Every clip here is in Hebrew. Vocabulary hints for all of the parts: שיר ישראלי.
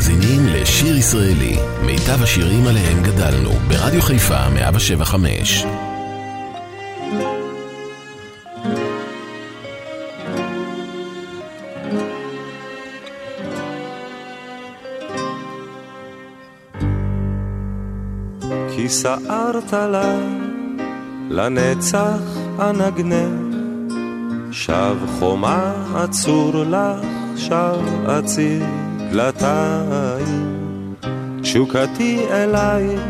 מאזינים לשיר ישראלי, מיטב השירים עליהם גדלנו, ברדיו חיפה 107.5. כי סערת לה לנצח הנגנך, שב חומה עצור לך, שב עציר דלתיים. תשוקתי אלייך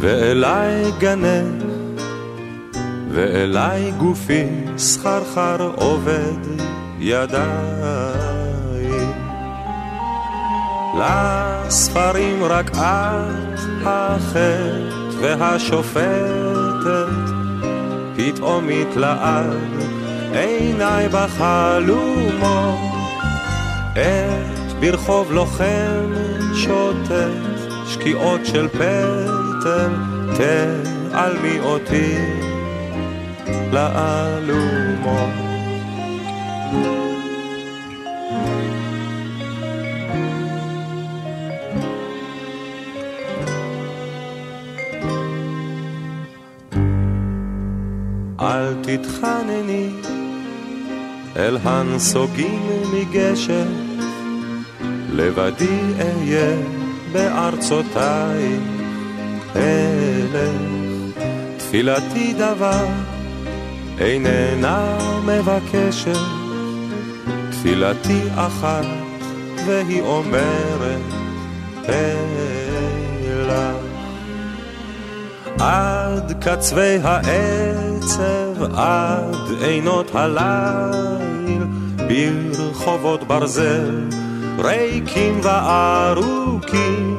ואליי גנך, ואליי גופי סחרחר עובד ידיים. לספרים רק את החטא והשופטת, פתאום התלעד עיניי בחלומו. את ברחוב לוחם שוטט שקיעות של פטל, תעלמי אותי לאלומו. אל תתחנני אל הנסוגים מגשם, לבדי אהיה בארצותיי אלך. תפילתי דבר איננה מבקשת, תפילתי אחת והיא אומרת אלך. עד קצווי העצב, עד עינות הליל, ברחובות ברזל ריקים וארוכים,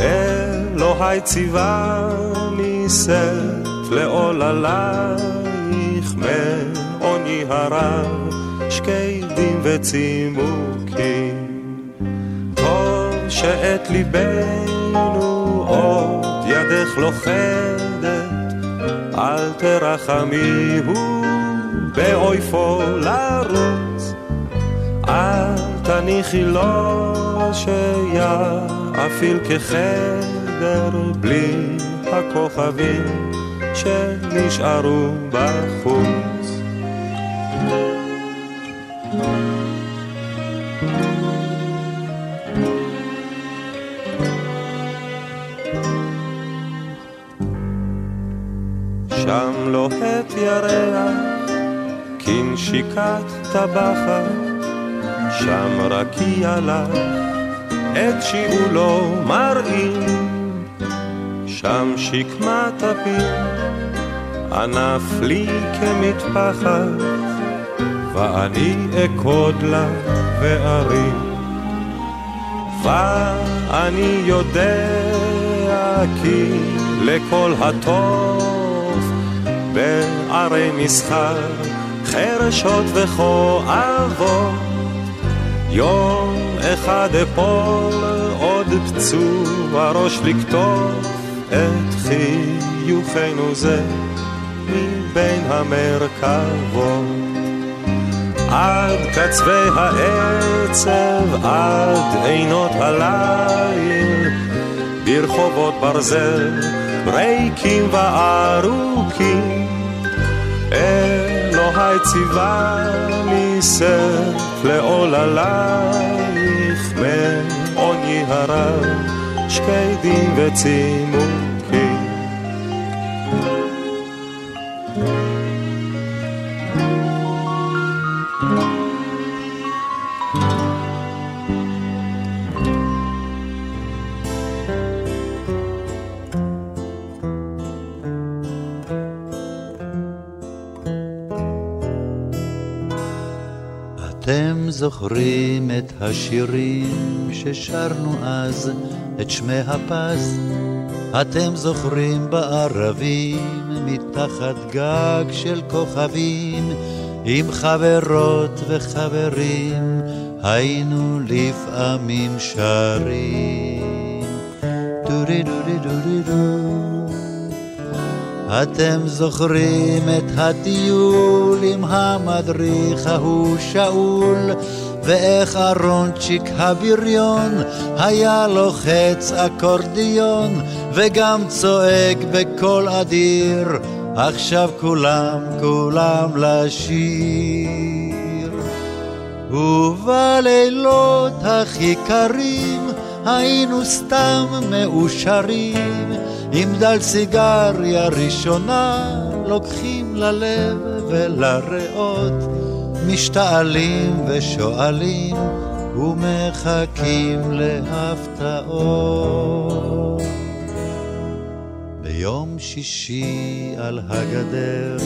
אלוהי ציווה נישאת לעוללייך, מעוני הרב שקדים וצימוקים. טוב שאת ליבנו עוד ידך לוחדת, אל תרחמי הוא באויפו לרוץ, אל תניחי לו שיאפיל כחדר בלי הכוכבים שנשארו בחוץ. שם לוהט ירח כנשיקת טבחת, שם רקיע לך את שיעולו מרעים, שם שקמת הפיר ענף לי כמטפחת, ואני אקוד לה וארים. ואני יודע כי לכל הטוב בערי מסחר חרשות וכואבות, יום אחד אפול עוד פצוע ראש לקטוף את חיוכנו זה מבין המרכבות. עד קצווי העצב, עד עינות הליל, ברחובות ברזל ריקים וארוכים, אלוהי ציווה נישאת לעוללייך, מעוני הרב שקדים וצימוקים. זוכרים את השירים ששרנו אז, את שמי הפז? אתם זוכרים בערבים מתחת גג של כוכבים, עם חברות וחברים היינו לפעמים שרים דורי דורי דורי דו. אתם זוכרים את הטיול עם המדריך ההוא שאול, ואיך ארונצ'יק הבריון היה לוחץ אקורדיון וגם צועק בקול אדיר, עכשיו כולם לשיר. ובלילות הכי קרים היינו סתם מאושרים, עם דל סיגריה ראשונה לוקחים ללב ולריאות, משתעלים ושואלים ומחכים להפתעות. ביום שישי על הגדר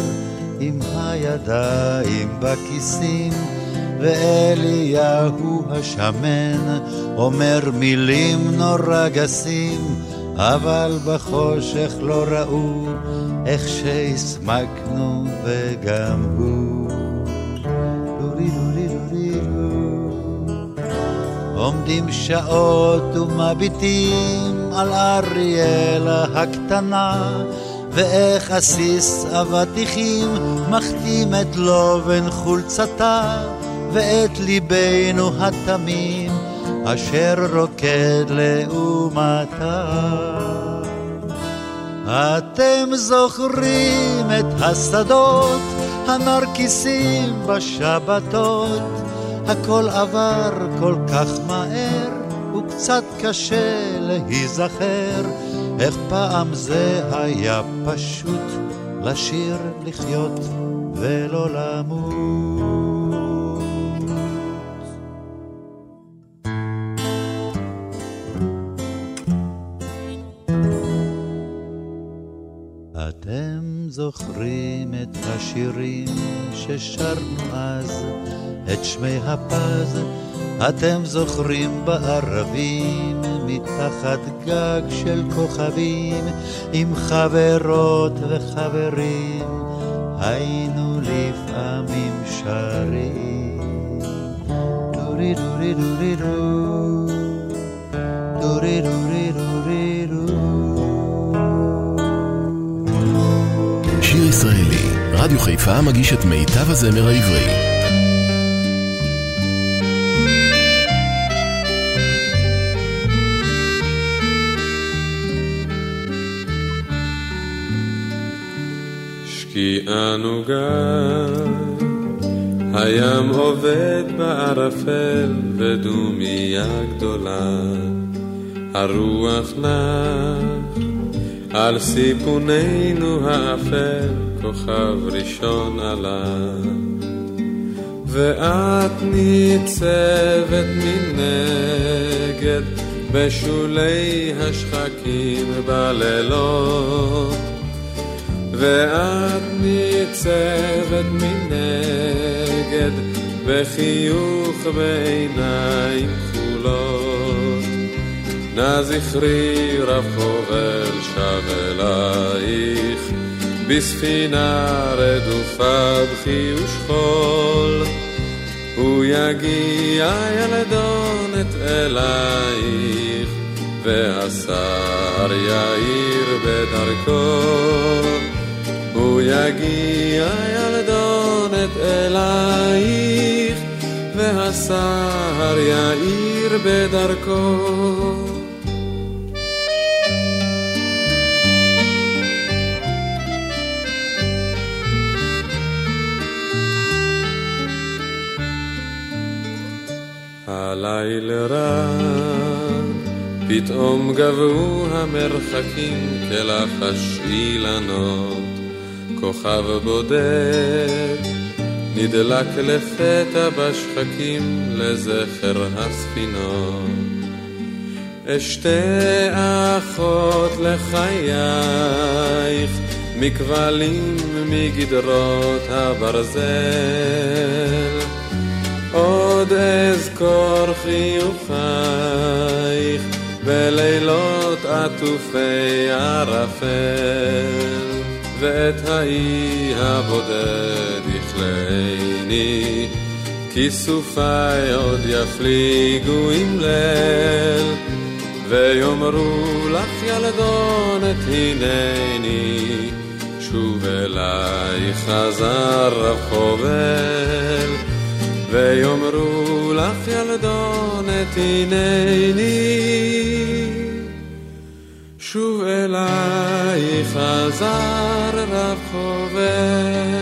עם הידיים בכיסים, ואליהו השמן אומר מילים נורא גסים, אבל בחושך לא ראו איך שהסמקנו וגם הוא. עומדים שעות ומביטים על אריאלה הקטנה, ואיך עסיס אבטיחים מחתים את לובן חולצתה, ואת ליבנו התמים אשר רוקד לעומתה. אתם זוכרים את השדות הנרקיסים בשבתות, הכל עבר כל כך מהר וקצת קשה להיזכר, איך פעם זה היה פשוט לשיר, לחיות ולא למות. אתם זוכרים את השירים ששרנו אז, את שמי הפז, אתם זוכרים בערבים מתחת גג של כוכבים, עם חברות וחברים היינו לפעמים שרים דורי דורי דורי דורי דורי דורי דורי. שיר ישראלי, רדיו חיפה מגיש את מיטב הזמר העברי. כי אנו גם הים עובד בערפל ודומיה גדולה, הרוח נח על סיפוננו האפל, כוכב ראשון עלה, ואת ניצבת מנגד בשולי השחקים בלילות, ואת ניצבת מנגד בחיוך בעיניים כחולות. נא זכרי רב חובל שב אלייך בספינה רדופה בכי ושכול, הוא יגיע ילדונת אלייך והשר יאיר בדרכו, הוא יגיע ילדונת אלייך והסהר יאיר בדרכו. הליל רע פתאום גבו המרחקים כלחש אילנות, כוכב בודד נדלק לפתע בשחקים לזכר הספינות, אשתי אחות לחייך מכבלים מגדרות הברזל, עוד אזכור חיוכייך בלילות עטופי ערפל, ואת האי הבודד יכלני, כי סופי עוד יפליגו עם ליל, ויאמרו לך ילדונת הנני, שוב אלייך חזר רב חובל, ויאמרו לך ילדונת הנני שוב אליי חזר רב חובר.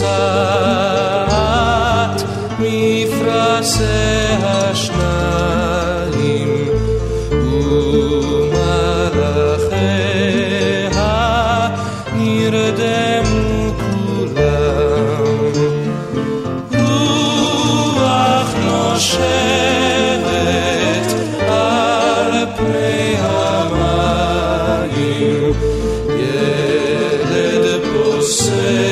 Sat mifraseh hashnayim umaracheh nirdemu kulam ruach noshevet al pnei hamayim yeled poseh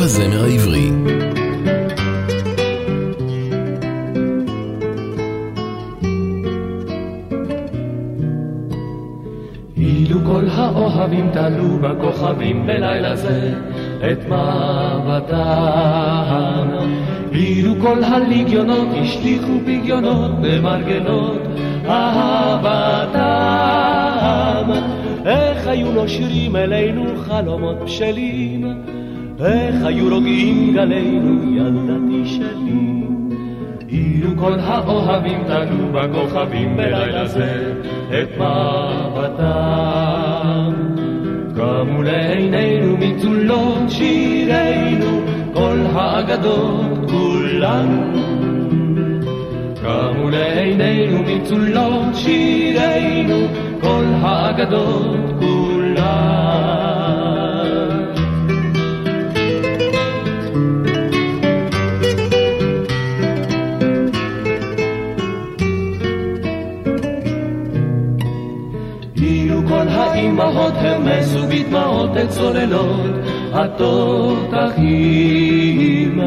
הזמר העברי. אילו כל האוהבים תלו בכוכבים בלילה זה את מבטם, אילו כל הליגיונות השליחו בגיונות במרגנות אהבתם, איך היו נושרים אלינו חלומות בשלים, איך היו רוגעים גלינו ילדתי שלי. אילו כל האוהבים תלו בכוכבים בלילה זה את מבטם, קמו לעינינו מצולות שירינו כל האגדות כולן, קמו לעינינו מצולות שירינו כל האגדות כולן. אמהות הרמסו בדמעות את צוללות התותחים,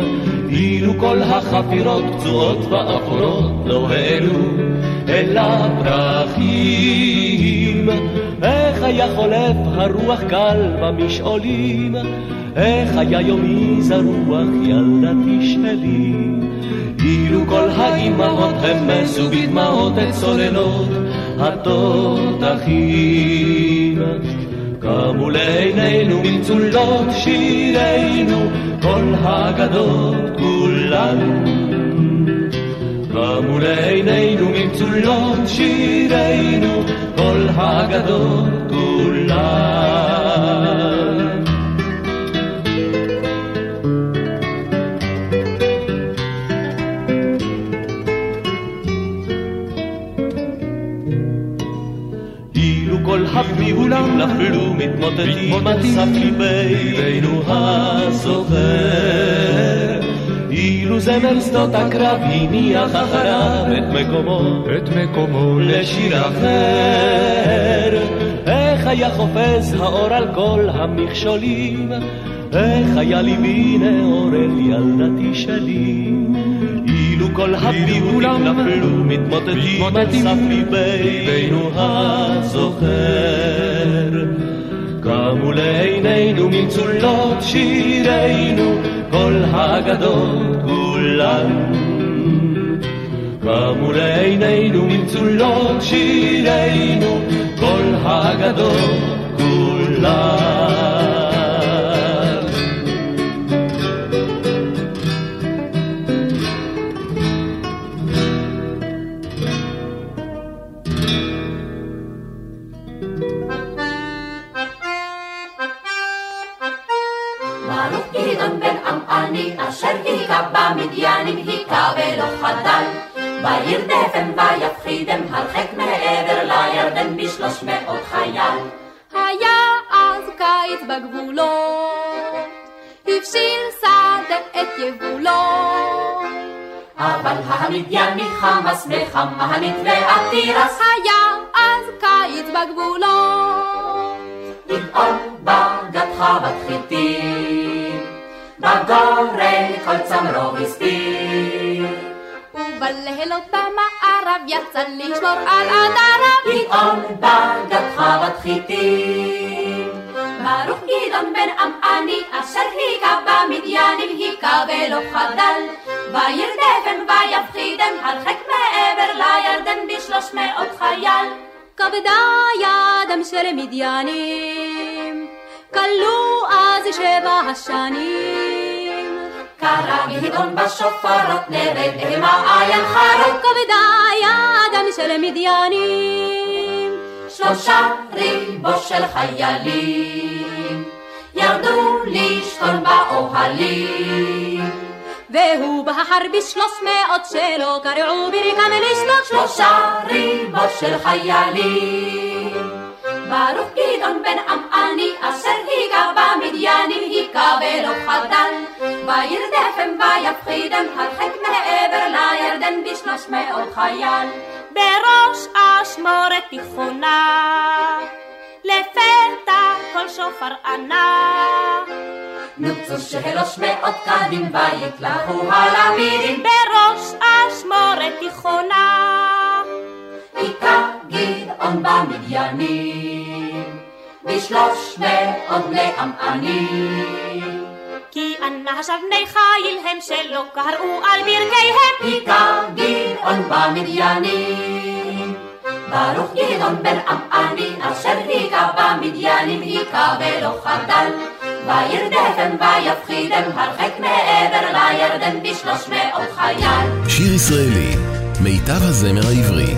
אילו כל החפירות קצועות ואחורות לא העלו אל הפרחים, איך היה חולף הרוח קל במשעולים, איך היה יומי זרוח ילדתי שלי. אילו כל האמהות הרמסו בדמעות את צוללות התותחים, קמו לעינינו מצולות שירינו כל האגדות כולן, קמו לעינינו מצולות שירינו כל האגדות כולן. כולם נפלו מתמוטטים על סף ליבנו הסוחר, אילו זמר שדות הקרב הניח אחריו את מקומו לשיר אחר, איך היה חופז האור על כל המכשולים, איך היה ליבי נאור אל ילדתי שלי. אילו כל הביבולים נפלו מתמוטטים על סף ליבנו הסוחר, קמו לעינינו מצולות שירינו, כל הגדות כולן. קמו לעינינו מצולות שירינו, כל הגדות כולן. אשר היכה במדיינים היכה ולא חדל, וירדפם ויפחידם הרחק מעבר לירדן ב300 חייל. היה אז קיץ בגבולות, הפשיר שדה את יבולות, אבל המדייני חמס מחמנית ועתירס. היה אז קיץ בגבולות, ידעום בגדך בתחיתים, בגורל כל צמרו הסתיר, ובלילות במערב יצא לשמור על עדריו. פתאום בגדך בתחיתים, ברוך גדעון בן עמעני אשר היכה במדיינים היכה ולא חדל, וירדפם ויפחידם הרחק מעבר לירדן ב300 חייל. כבדה ידם של מדיינים, כלו אז 7 שנים, קרא גדעון בשופרות נבד עם העין חרות. כבדה ידם של מדיינים, 3 ריבו של חיילים ירדו לשכון באוהלים, והוא בהר ב300 שלו קרעו ברקם לשלוט. 3 ריבו של חיילים, ברוך גדעון בן עמעני אשר היכה במדיינים היכה ולא חדל, וירדפם ויפחידם הרחק מעבר לירדן ב300 חייל. בראש אשמורת תיכונה, לפתע כל שופר ענה, נוצו 300 קדים ויתלהו הלמידים. בראש אשמורת תיכונה, היכה גדעון במדיינים ב300 בני עמענים, כי אנשיו בני חיל הם שלא קראו על ברכיהם. היכה גדעון במדיינים, ברוך גדעון בן עמעני אשר היכה במדיינים היכה ולא חדל, וירדפם ויפחידם הרחק מעבר לירדן ב300 חייל. שיר ישראלי, מיטב הזמר העברי.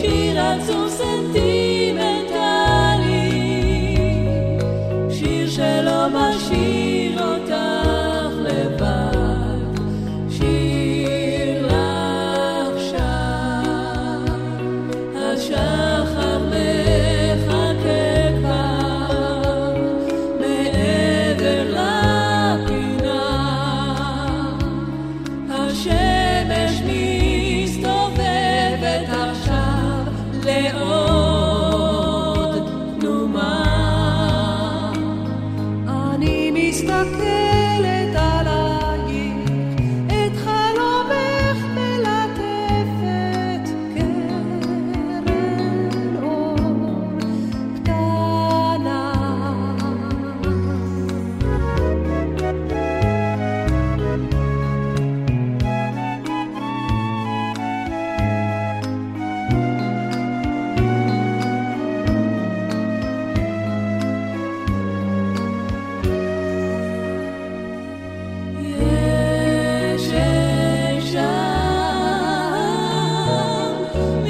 She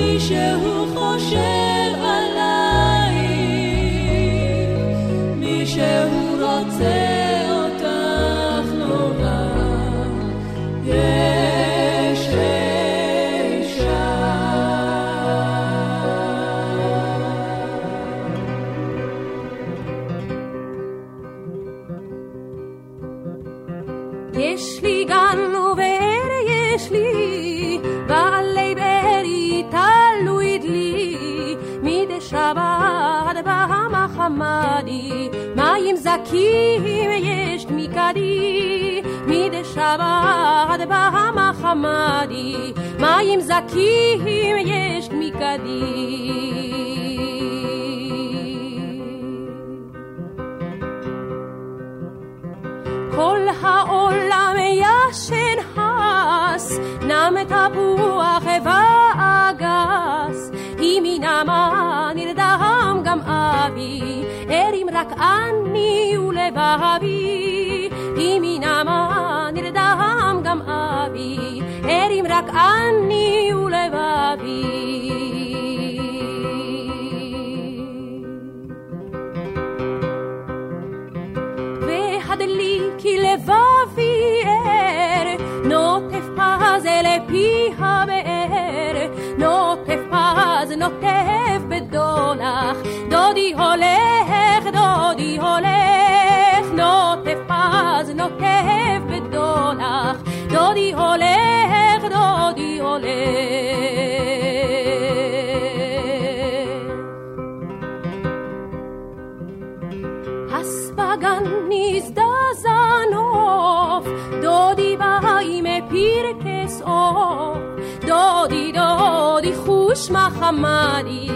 מישהו חושב עליי, מישהו רוצה אותך נורא. יש אישה יש לי גן ובאר, יש לי בעלי בארי תלויד לי מדי שבת במחמדי, מים זכים יש מקדי מדי שבת במחמדי, מים זכים יש מקדי. כל העולם ישן חס, נם תפוח ואגס, ימינמה נרדם גם אבי, ערים רק אני ולבבי, ימינמה נרדם גם אבי, ערים רק אני ולבבי. כי לבבי ער, נוטף פז אל פי הבאר, נוטף פז נוטף בדולח, דודי הולך, דודי הולך, נוטף פז נוטף בדולח, דודי הולך, דודי הולך. Spagan is dazanov, dodi vai me pirkes o, dodi dodi khush mahamadi,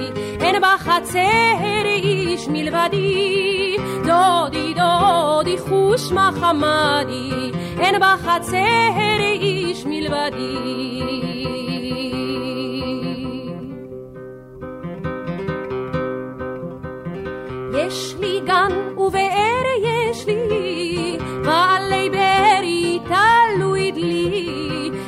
en bakhatser ish milvadi, dodi dodi khush mahamadi, en bakhatser ish milvadi. יש לי גן ובאר יש לי, ועלי בארי תלויד לי,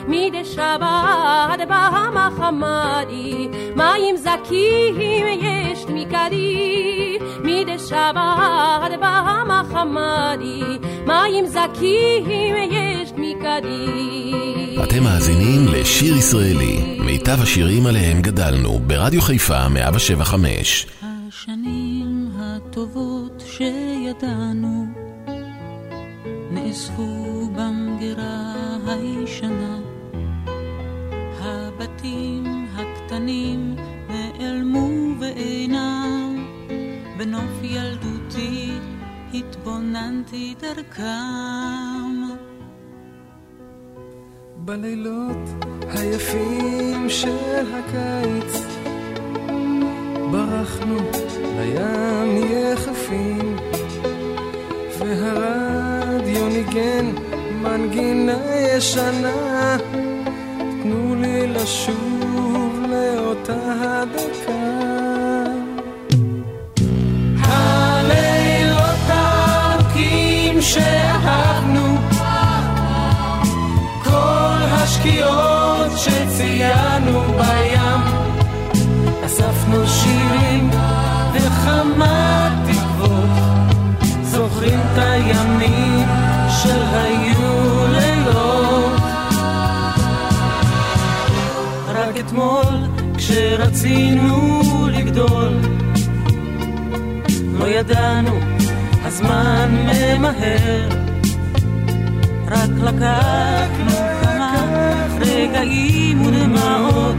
מדי שבת במחמדי, מים זכים יש מקדי, מדי שבת במחמדי, מים זכים יש מקדי. אתם מאזינים לשיר ישראלי, מיטב השירים עליהם גדלנו, ברדיו חיפה 175. השנים הטובות שידענו נאספו במגירה הישנה, הבתים הקטנים נעלמו ואינם, בנוף ילדותי התבוננתי דרכם. בלילות היפים של הקיץ ברחנו לים יחפים, והרדיו ניגן מנגינה ישנה, תנו לי לשוב לאותה הדקה. הלילות הארוכים שאהבנו, כל השקיעות שציינו בים, אספנו שירים כמה תקוות, זוכרים את הימים שהיו לילות. רק אתמול כשרצינו לגדול לא ידענו, הזמן ממהר, רק לקחנו כמה רגעים ודמעות,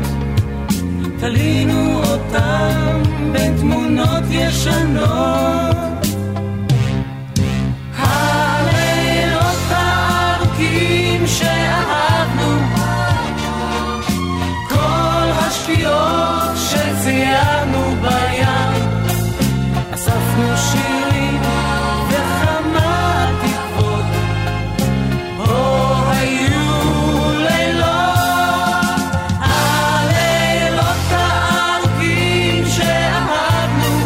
תלינו אותם בין תמונות ישנות. הלילות הארוכים שאהבנו, כל השקיעות שציינו בים, אספנו שירים וכמה תקוות, או היו לילות. הלילות הארוכים שאהבנו,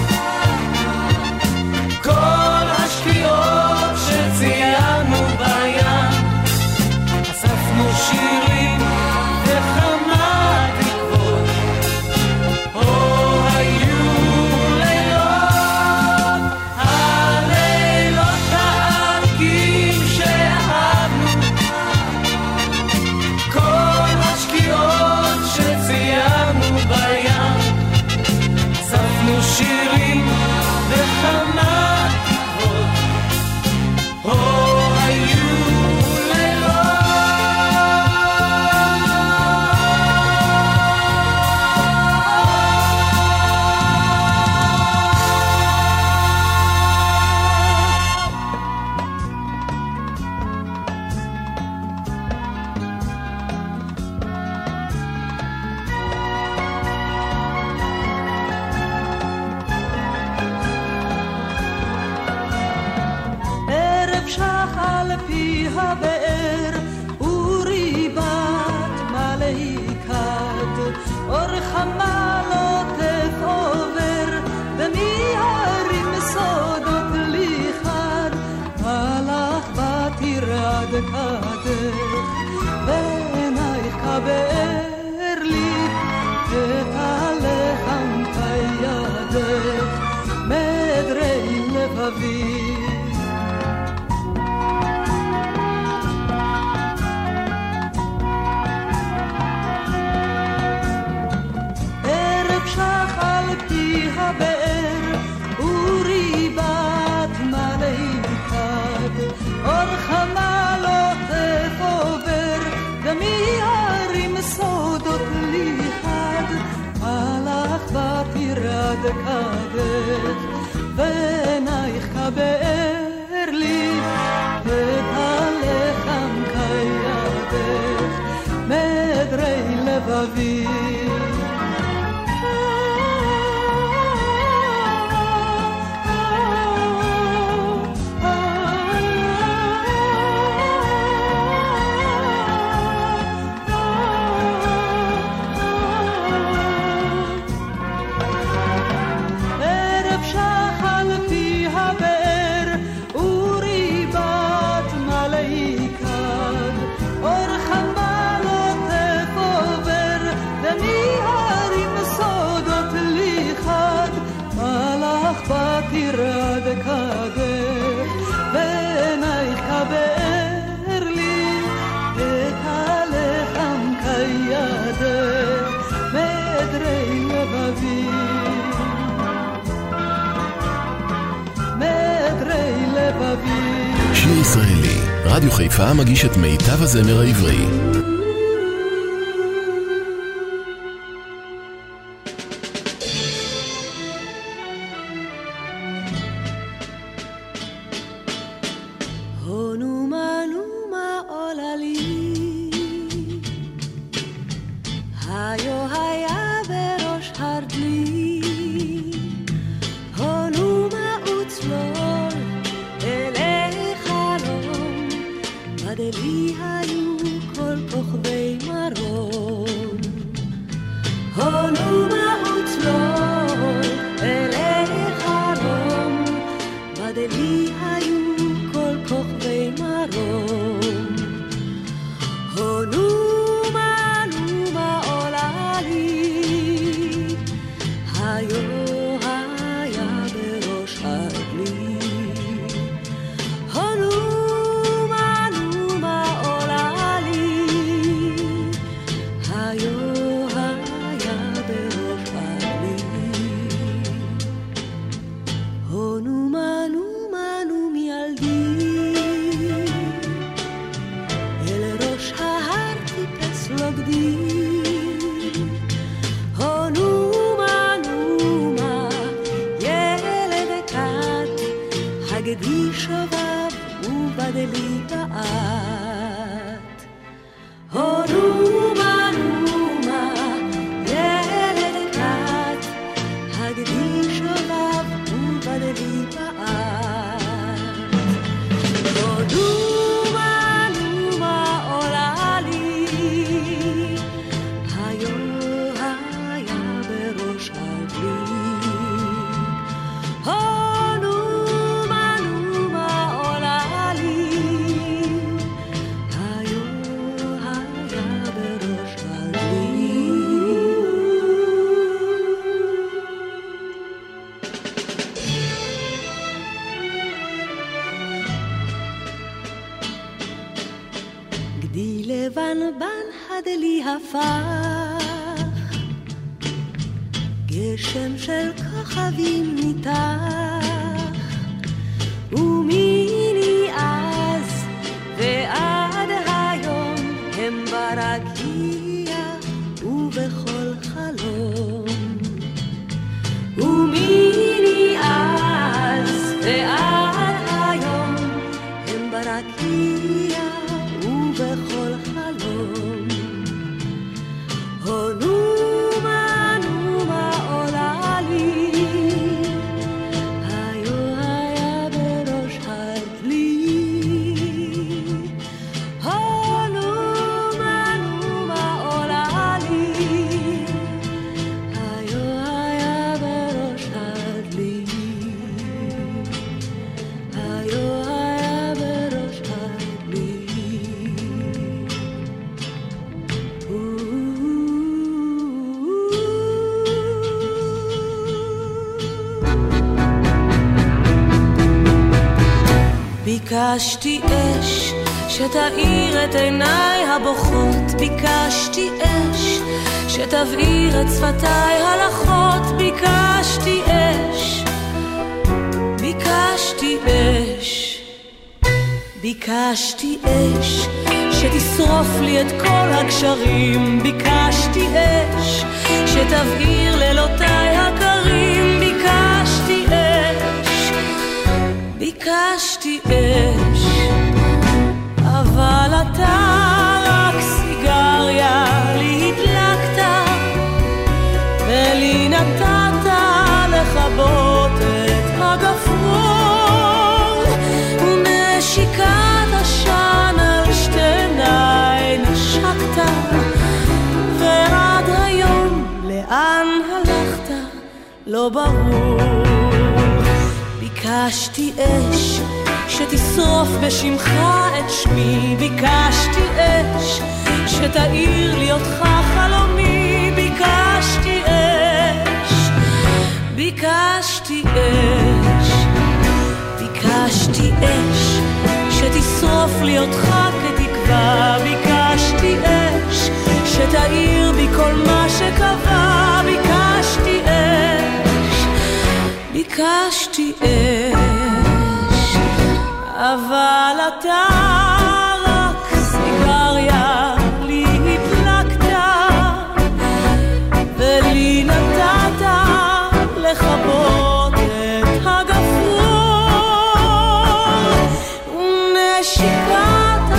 הבאר אורי בת מלאיקת אור חמה לוטף עובר ומהרים סודות ליחד הלך בת ירד כדך בעינייך כבאר לי ותעלם כידך מדרי לבבי דקדך ועינייך כבאר לי ותעלך כידך מדרי לבבי שיר ישראלי, רדיו חיפה מגיש את מיטב הזמר העברי. ביקשתי אש שתאיר את עיניי הבוכות, ביקשתי אש שתבעיר את שפתיי הלחות, ביקשתי אש, ביקשתי אש, ביקשתי אש שתשרוף לי את כל הגשרים, ביקשתי אש שתבעיר לילותיי הקרים, ביקשתי אש, ביקשתי אש, אבל אתה רק סיגריה לי הדלקת ולי נתת לכבות את הגפרון ומשיקת השן על שתיניי נשקת ועד היום לאן הלכת לא ברור ביקשתי אש שתשרוף בשמך את שמי ביקשתי אש שתאיר לי אותך חלומי ביקשתי אש ביקשתי אש ביקשתי אש שתשרוף לי אותך כתקווה ביקשתי אש שתאיר בי כל מה שקבע ביקשתי אש ביקשתי אש אבל אתה רק סיגריה לי הדלקת ולי נתת לכבות את הגפרון ונשיקת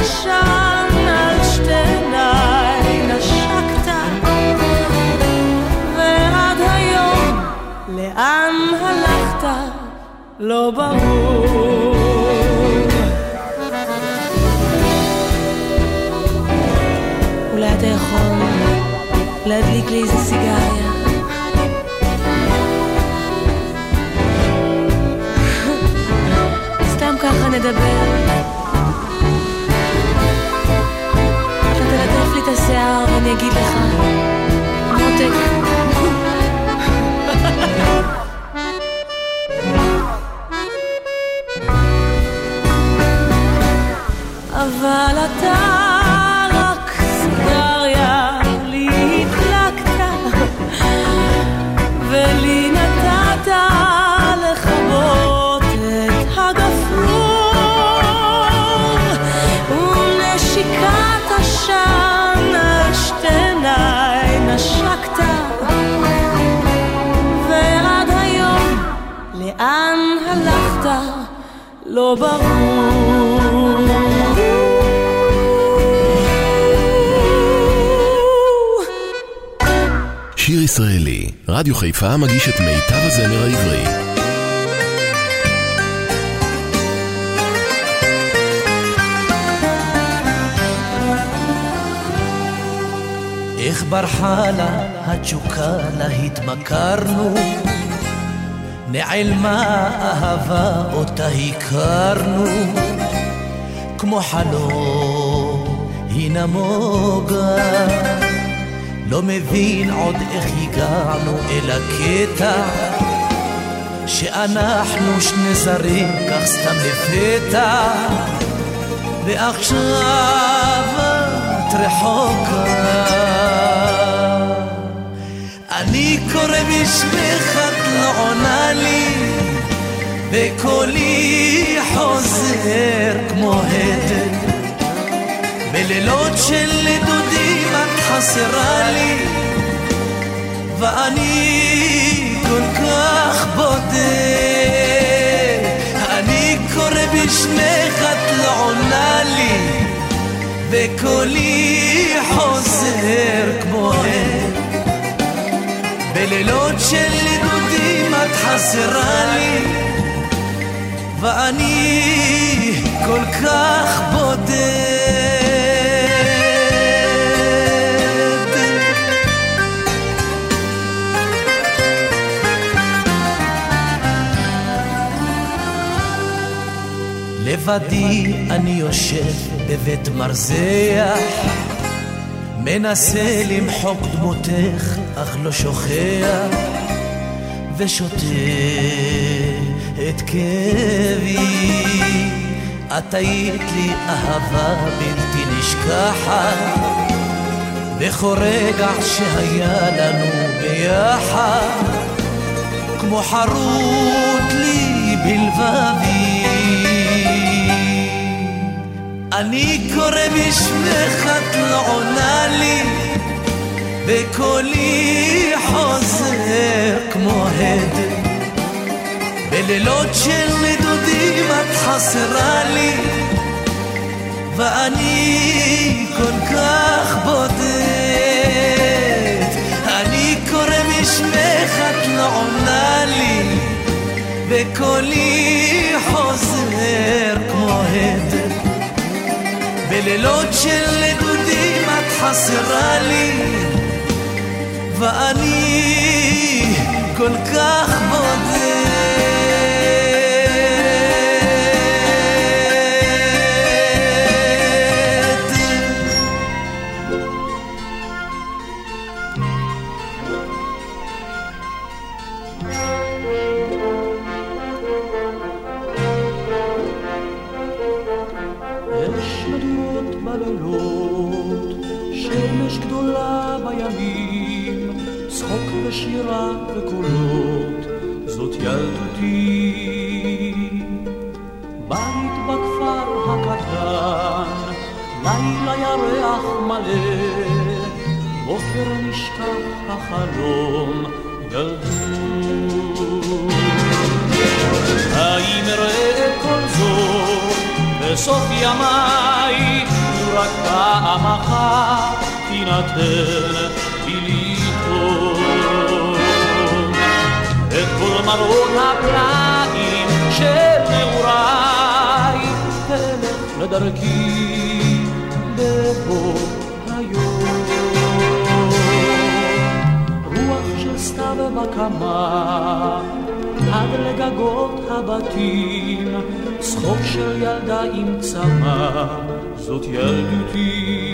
השן על שתיניי נשקת ועד היום לאן הלכת לא ברור להדליק לי איזה סיגריה סתם ככה נדבר שתלטף לי את השיער ואני אגיד לך מותק אבל אתה לאן הלכת לא ברור שיר ישראלי רדיו חיפה מגיש את מיטב הזמר העברי איך ברחה לה התשוקה לה התמכרנו נעלמה אהבה אותה הכרנו כמו חלום היא נמוגה לא מבין עוד איך הגענו אל הקטע שאנחנו שני זרים כך סתם לפתע ועכשיו את רחוקה אני קורא בשמך את לא עונה לי וקולי חוזר כמו הדר בלילות של דודים את חסרה לי ואני כל כך בודד אני קורא בשמך את לא עונה לי וקולי חוזר כמו הדר בלילות של לידודים את חסרה לי ואני כל כך בודד לבדי אני יושב בבית מרזח מנסה למחוק דמותך אך לא שוכח ושותה את כאבי את היית לי אהבה בלתי נשכחת בכל רגע שהיה לנו ביחד, כמו חרוט לי בלבבי. אני קורא בשמך, את לא עונה לי, וקולי חוזר כמו הד. בלילות של נדודים את חסרה לי, ואני כל כך בודד. אני קורא משמך, את לא עונה לי, וקולי חוזר כמו הד. בלילות של נדודים את חסרה לי, ואני כל כך בודד. שירה וקולות, זאת ילדותי. בית בכפר הקטן, לילה ירח מלא, בוקר נשכח החלום, ילדות. האם אראה כל זאת בסוף ימיי, רק פעם אחת תינתן לי לטעום את כל מראות הפלאים של נעוריי, תלך לדרכי בבוא היום. רוח של סתיו בקמה עד לגגות הבתים, צחוק של ילדה עם צמא, זאת ילדותי.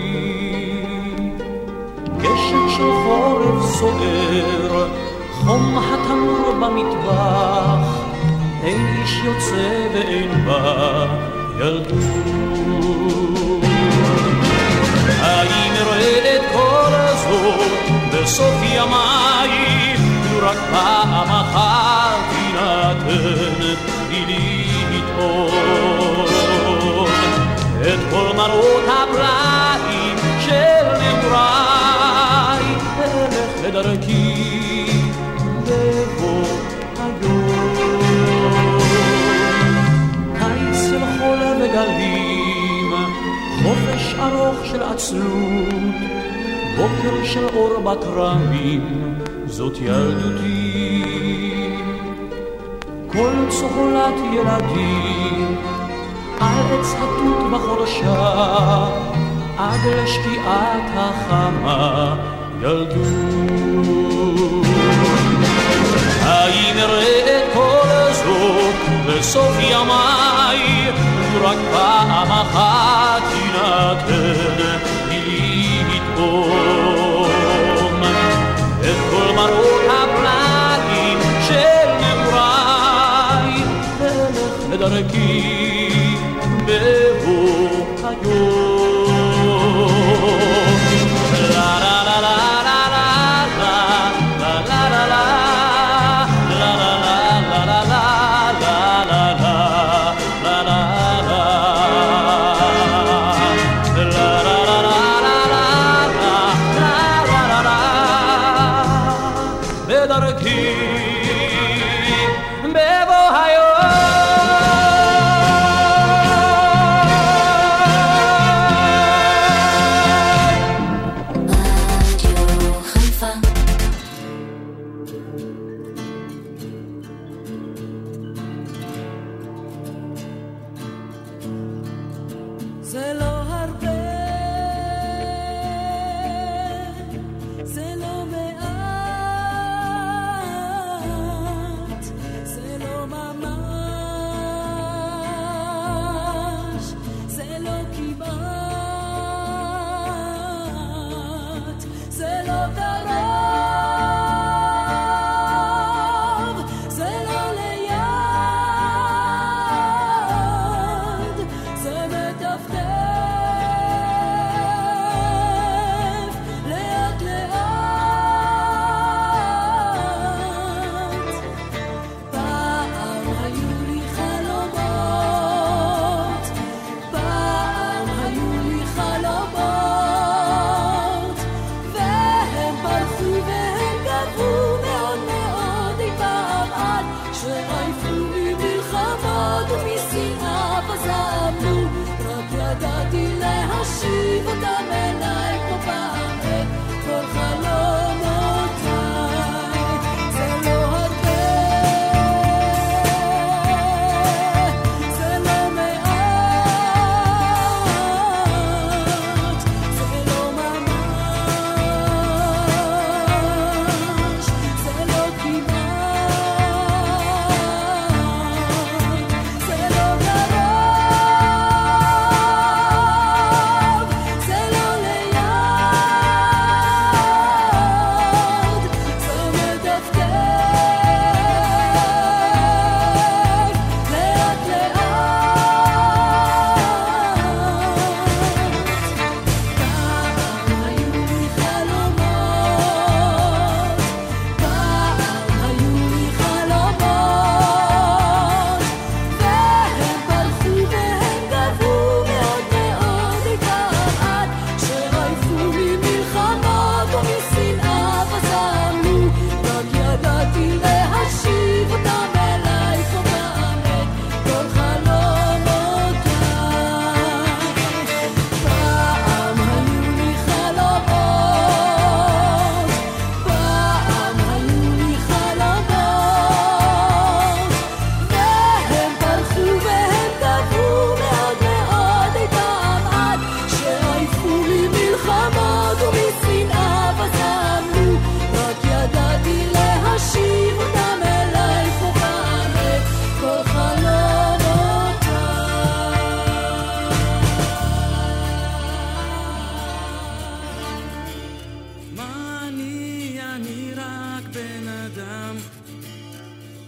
גשם של חורף סוער, חום התנור במטבח, אין איש יוצא ואין בא, ילדות. האם אראה את כל זאת בסוף ימיי, רק פעם אחת תינתן לי לטעום את כל מראות הפלאים של נעוריי, אלך לדרכי גלים, חופש ארוך של עצלות, בוקר של אור בקרמים, זאת ילדותי. כל צחולת ילדים על עץ התות בחורשה, עד לשקיעת החמה, ילדות. האם אראה את כל זאת בסוף ימיי, רק פעם אחת תינתן לי לטעום את כל מראות הפלאים של נעוריי, אלך לדרכי בבוא היום. לה לה לה לה ים.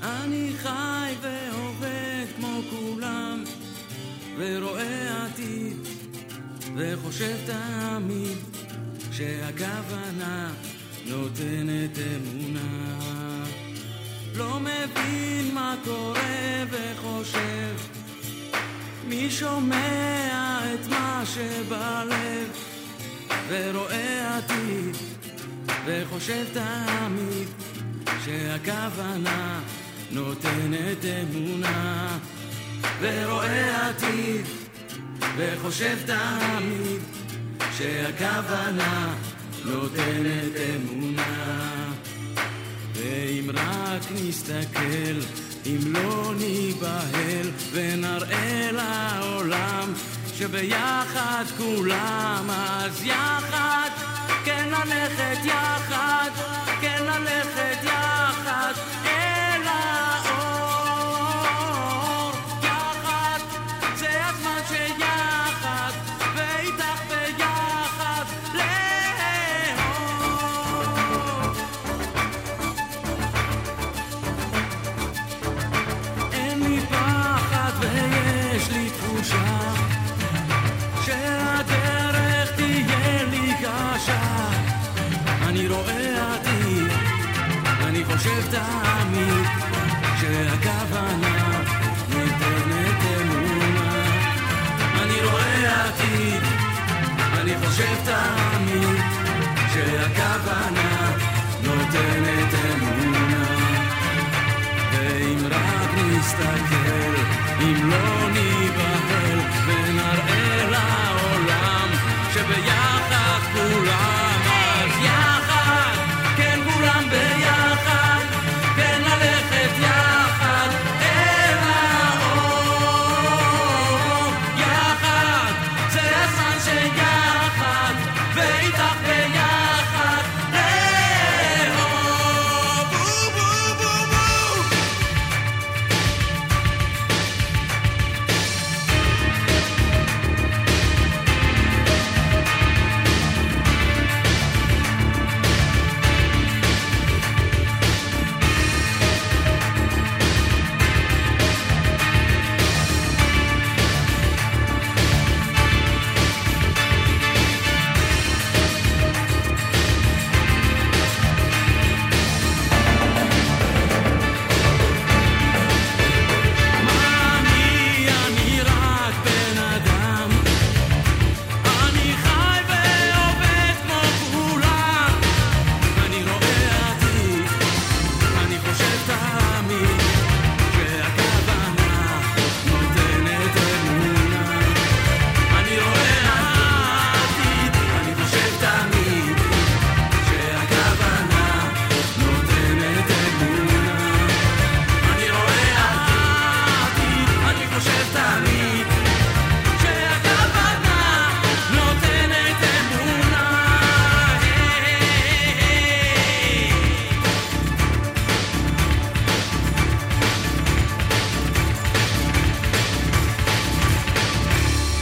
אני חי ועובד כמו כולם, ורואה עתיד וחושב תמיד שהכוונה נותנת אמונה. לא מבין מה קורה וחושב, מי שומע את מה שבלב, ורואה עתיד וחושב תמיד שהכוונה נותנת אמונה. ורואה עתיד וחושב תמיד שהכוונה נותנת אמונה. ואם רק נסתכל, אם לא ניבהל, ונראה לעולם שביחד כולם, אז יחד, כן ללכת יחד, כן ללכת יחד אל האור. יחד, זה הזמן שיחד, ואיתך ביחד לאהוב. אין לי פחד ויש לי תחושה שהדרך תהיה לי קשה. אני רואה עתיד, אני חושב תמיד שהכוונה ניתנת אמונה. אני רואה עתיד, אני חושב תמיד שהכוונה נותנת אמונה. ואם רק נסתכל, אם לא ניבהל, ונראה לעולם שביחד כולם, אז יחד, כן כולם ביחד, כן ללכת יחד אל האור. יחד, זה הזמן שיחד, ואיתך ביחד לאהוב. בו בו בו בו.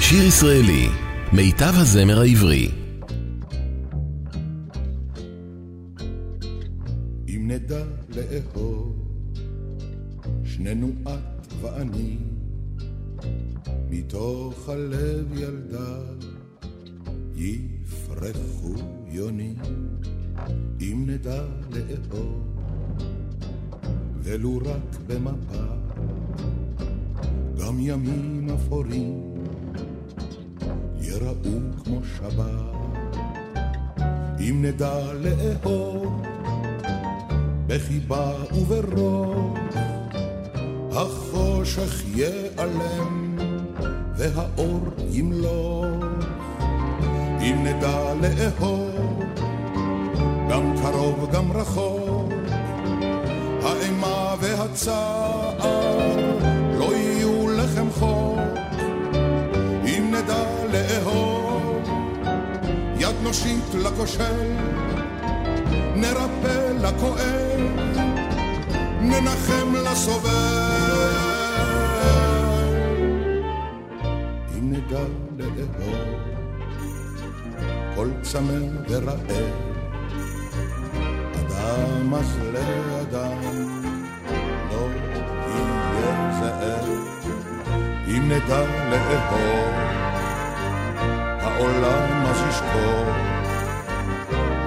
שיר ישראלי, מיטב הזמר העברי. אם נדע לאהוב, שנינו את ואני, מתוך הלב ילדה יפרחו יונים. אם נדע לאהוב, ולו רק במפה, גם ימים אפורים יראו כמו שבת. אם נדע לאהוב בחיבה וברוב, החושך ייעלם והאור ימלוך. אם נדע לאהוב גם קרוב גם רחוק, האימה והצער לא יהיו לכם חור. אם נדע לאהוב, יד נושיט לכושל, נרפא לכואב, ננחם לסובל. אם נדע לאהוב, כל צמא ורעב, אדם למה שלאדם לא יהיה זאב? אם נדע לאהוב, העולם אז ישקור,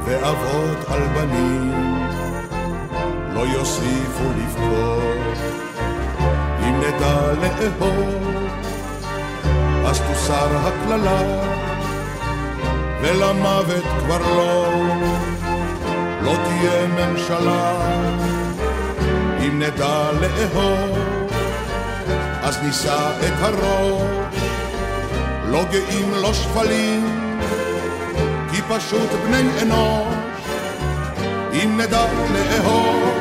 ואבות על בנים לא יוסיפו לבכות. אם נדע לאהוב, אז תוסר הכללה, ולמוות כבר לא תהיה ממשלה. אם נדע לאהוב, אז נישא את הראש, לא גאים, לא שפלים, כי פשוט בני אנוש. אם נדע לאהוב,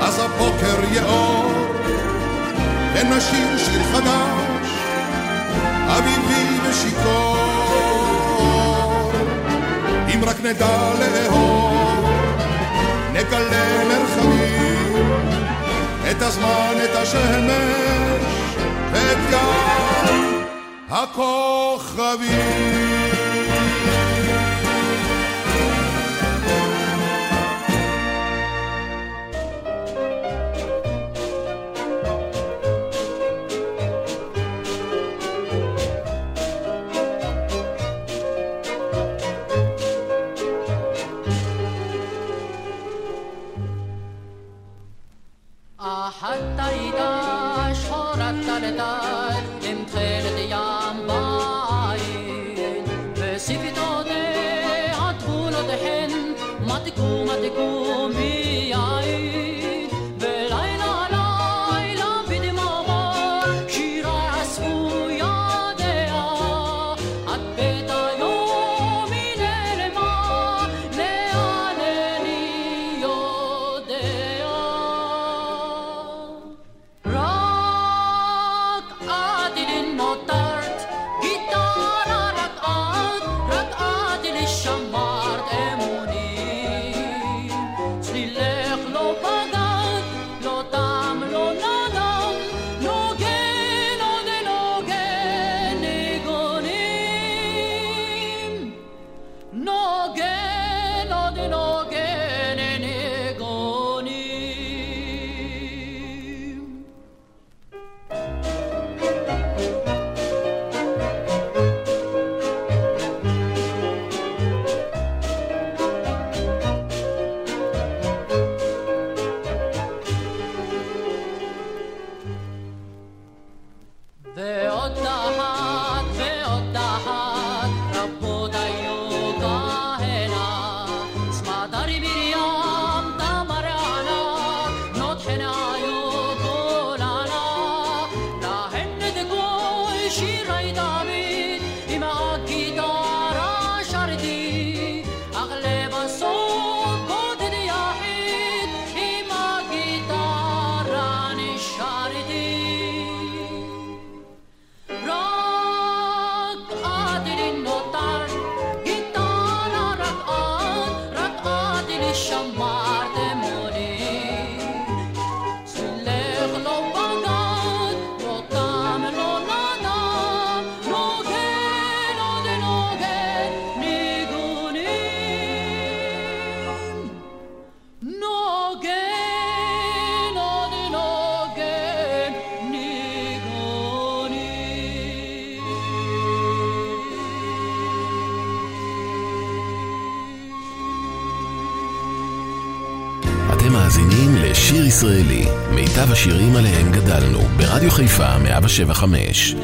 אז הבוקר יאור, ונשיר שיר חדש, אביבי ושיכור. אם רק נדע לאהוב, נגלה מרחבים, את הזמן, את השמש, ואת גם הכוכבים. שיר ישראלי, מיטב השירים עליהם גדלנו, ברדיו חיפה 175.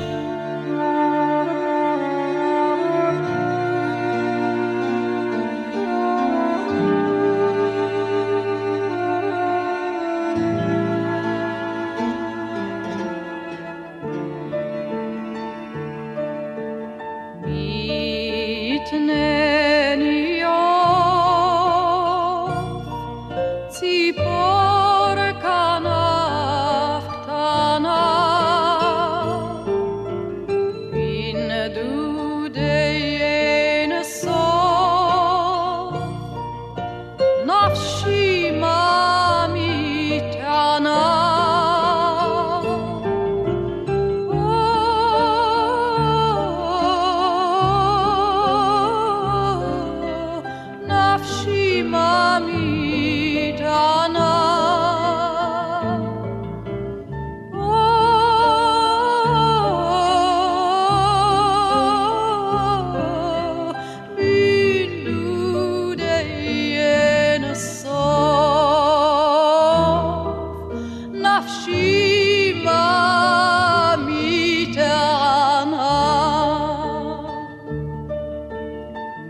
נפשי מטעמה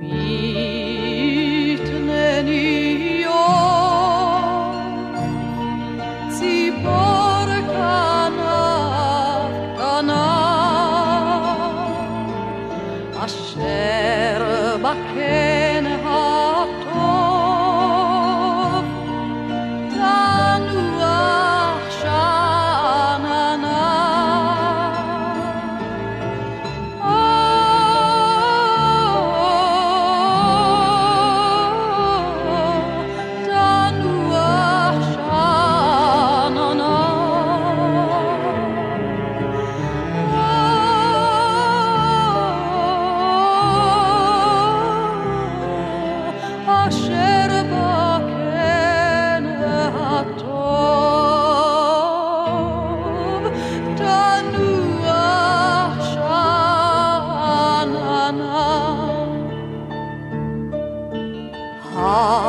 מתנניות ציפור כנף כנף אשר בקן הטוב תנוח שאננה תנוח שאננה אשר בקן הטוב תנוח שאננה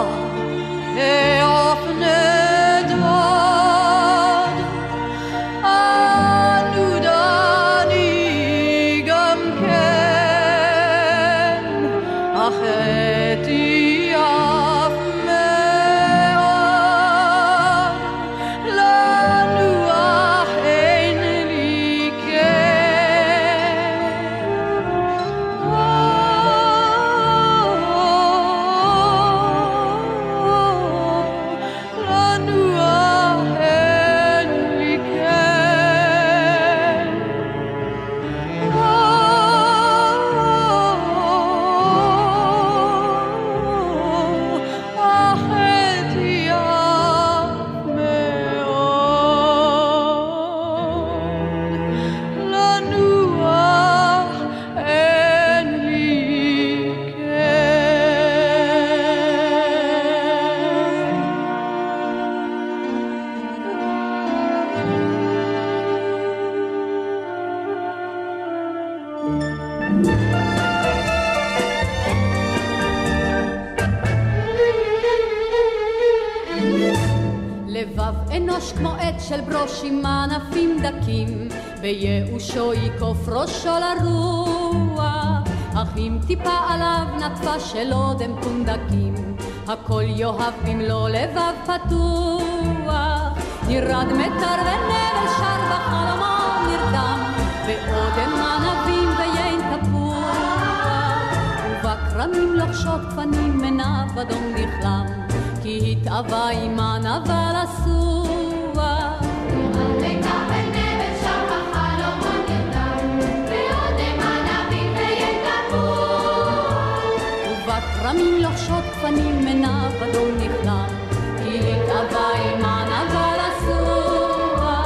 העוף נדוד הנודע לי גם כן אך אתי לבב אנוש כמו עץ של ברוש עם ענפים דקים וייאושו ייקוף ראשו לרוח אך אם טיפה עליו נטפה של אודם פונדקים הכל יאהב במלוא לבב פתוח ירד מטר ונבל שר בחלומו נרדם ואודם ענבים ויין תפוח ובקרמים לחשות פנים מנב אדום נכלם כי התאווה אימן אבל אסורה ירד מטר ונבל שר בחלומו נרדם ואודם ענבים ויין תפוח ובקרמים לחשות פנים מנב אדום נכלם כי התאווה אימן אבל אסורה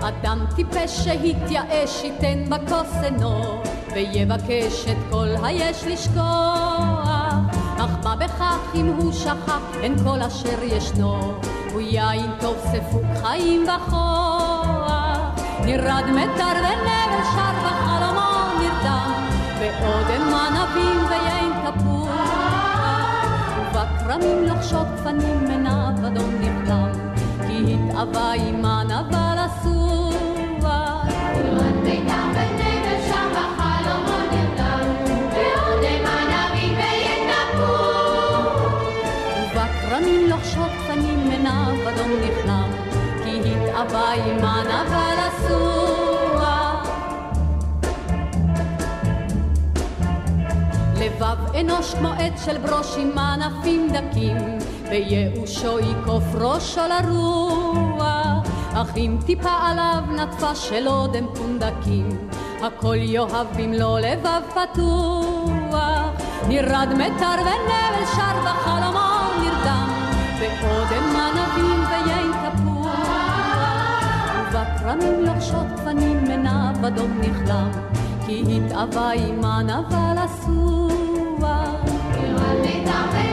אדם טיפש שהתייאש ייתן בכוס עינו ויבקש את כל היש לשכוח אך מה בכך אם הוא שכח אין כל אשר ישנו הוא יין טוב ספוק חיים וכוח נרד מטר ונבל שר בחלומו נרדם ואודם ענבים ויין תפוח ובקרמים לחשות פנים מנב אדום נרדם כי התאווה אימן אבל אסור נרד מטר ונבל שר בחלומו ובקרמים לחשות פנים מנב אדום נכלם כי התאווה אימן אבל אסורה לבב אנוש כמו עץ של ברוש עם ענפים דקים וייאושו ייקוף ראשו לרוח אך אם טיפה עליו נטפה של אודם פונדקים הכל יאהב במלוא לבב פתוח נרד מטר ונבל שר בחלומו נרדם ואודם ענבים ויין תפוח ובקרמים לחשות פנים מנב אדום נכלם כי התאווה אימן אבל אסורה נרד מטר ונבל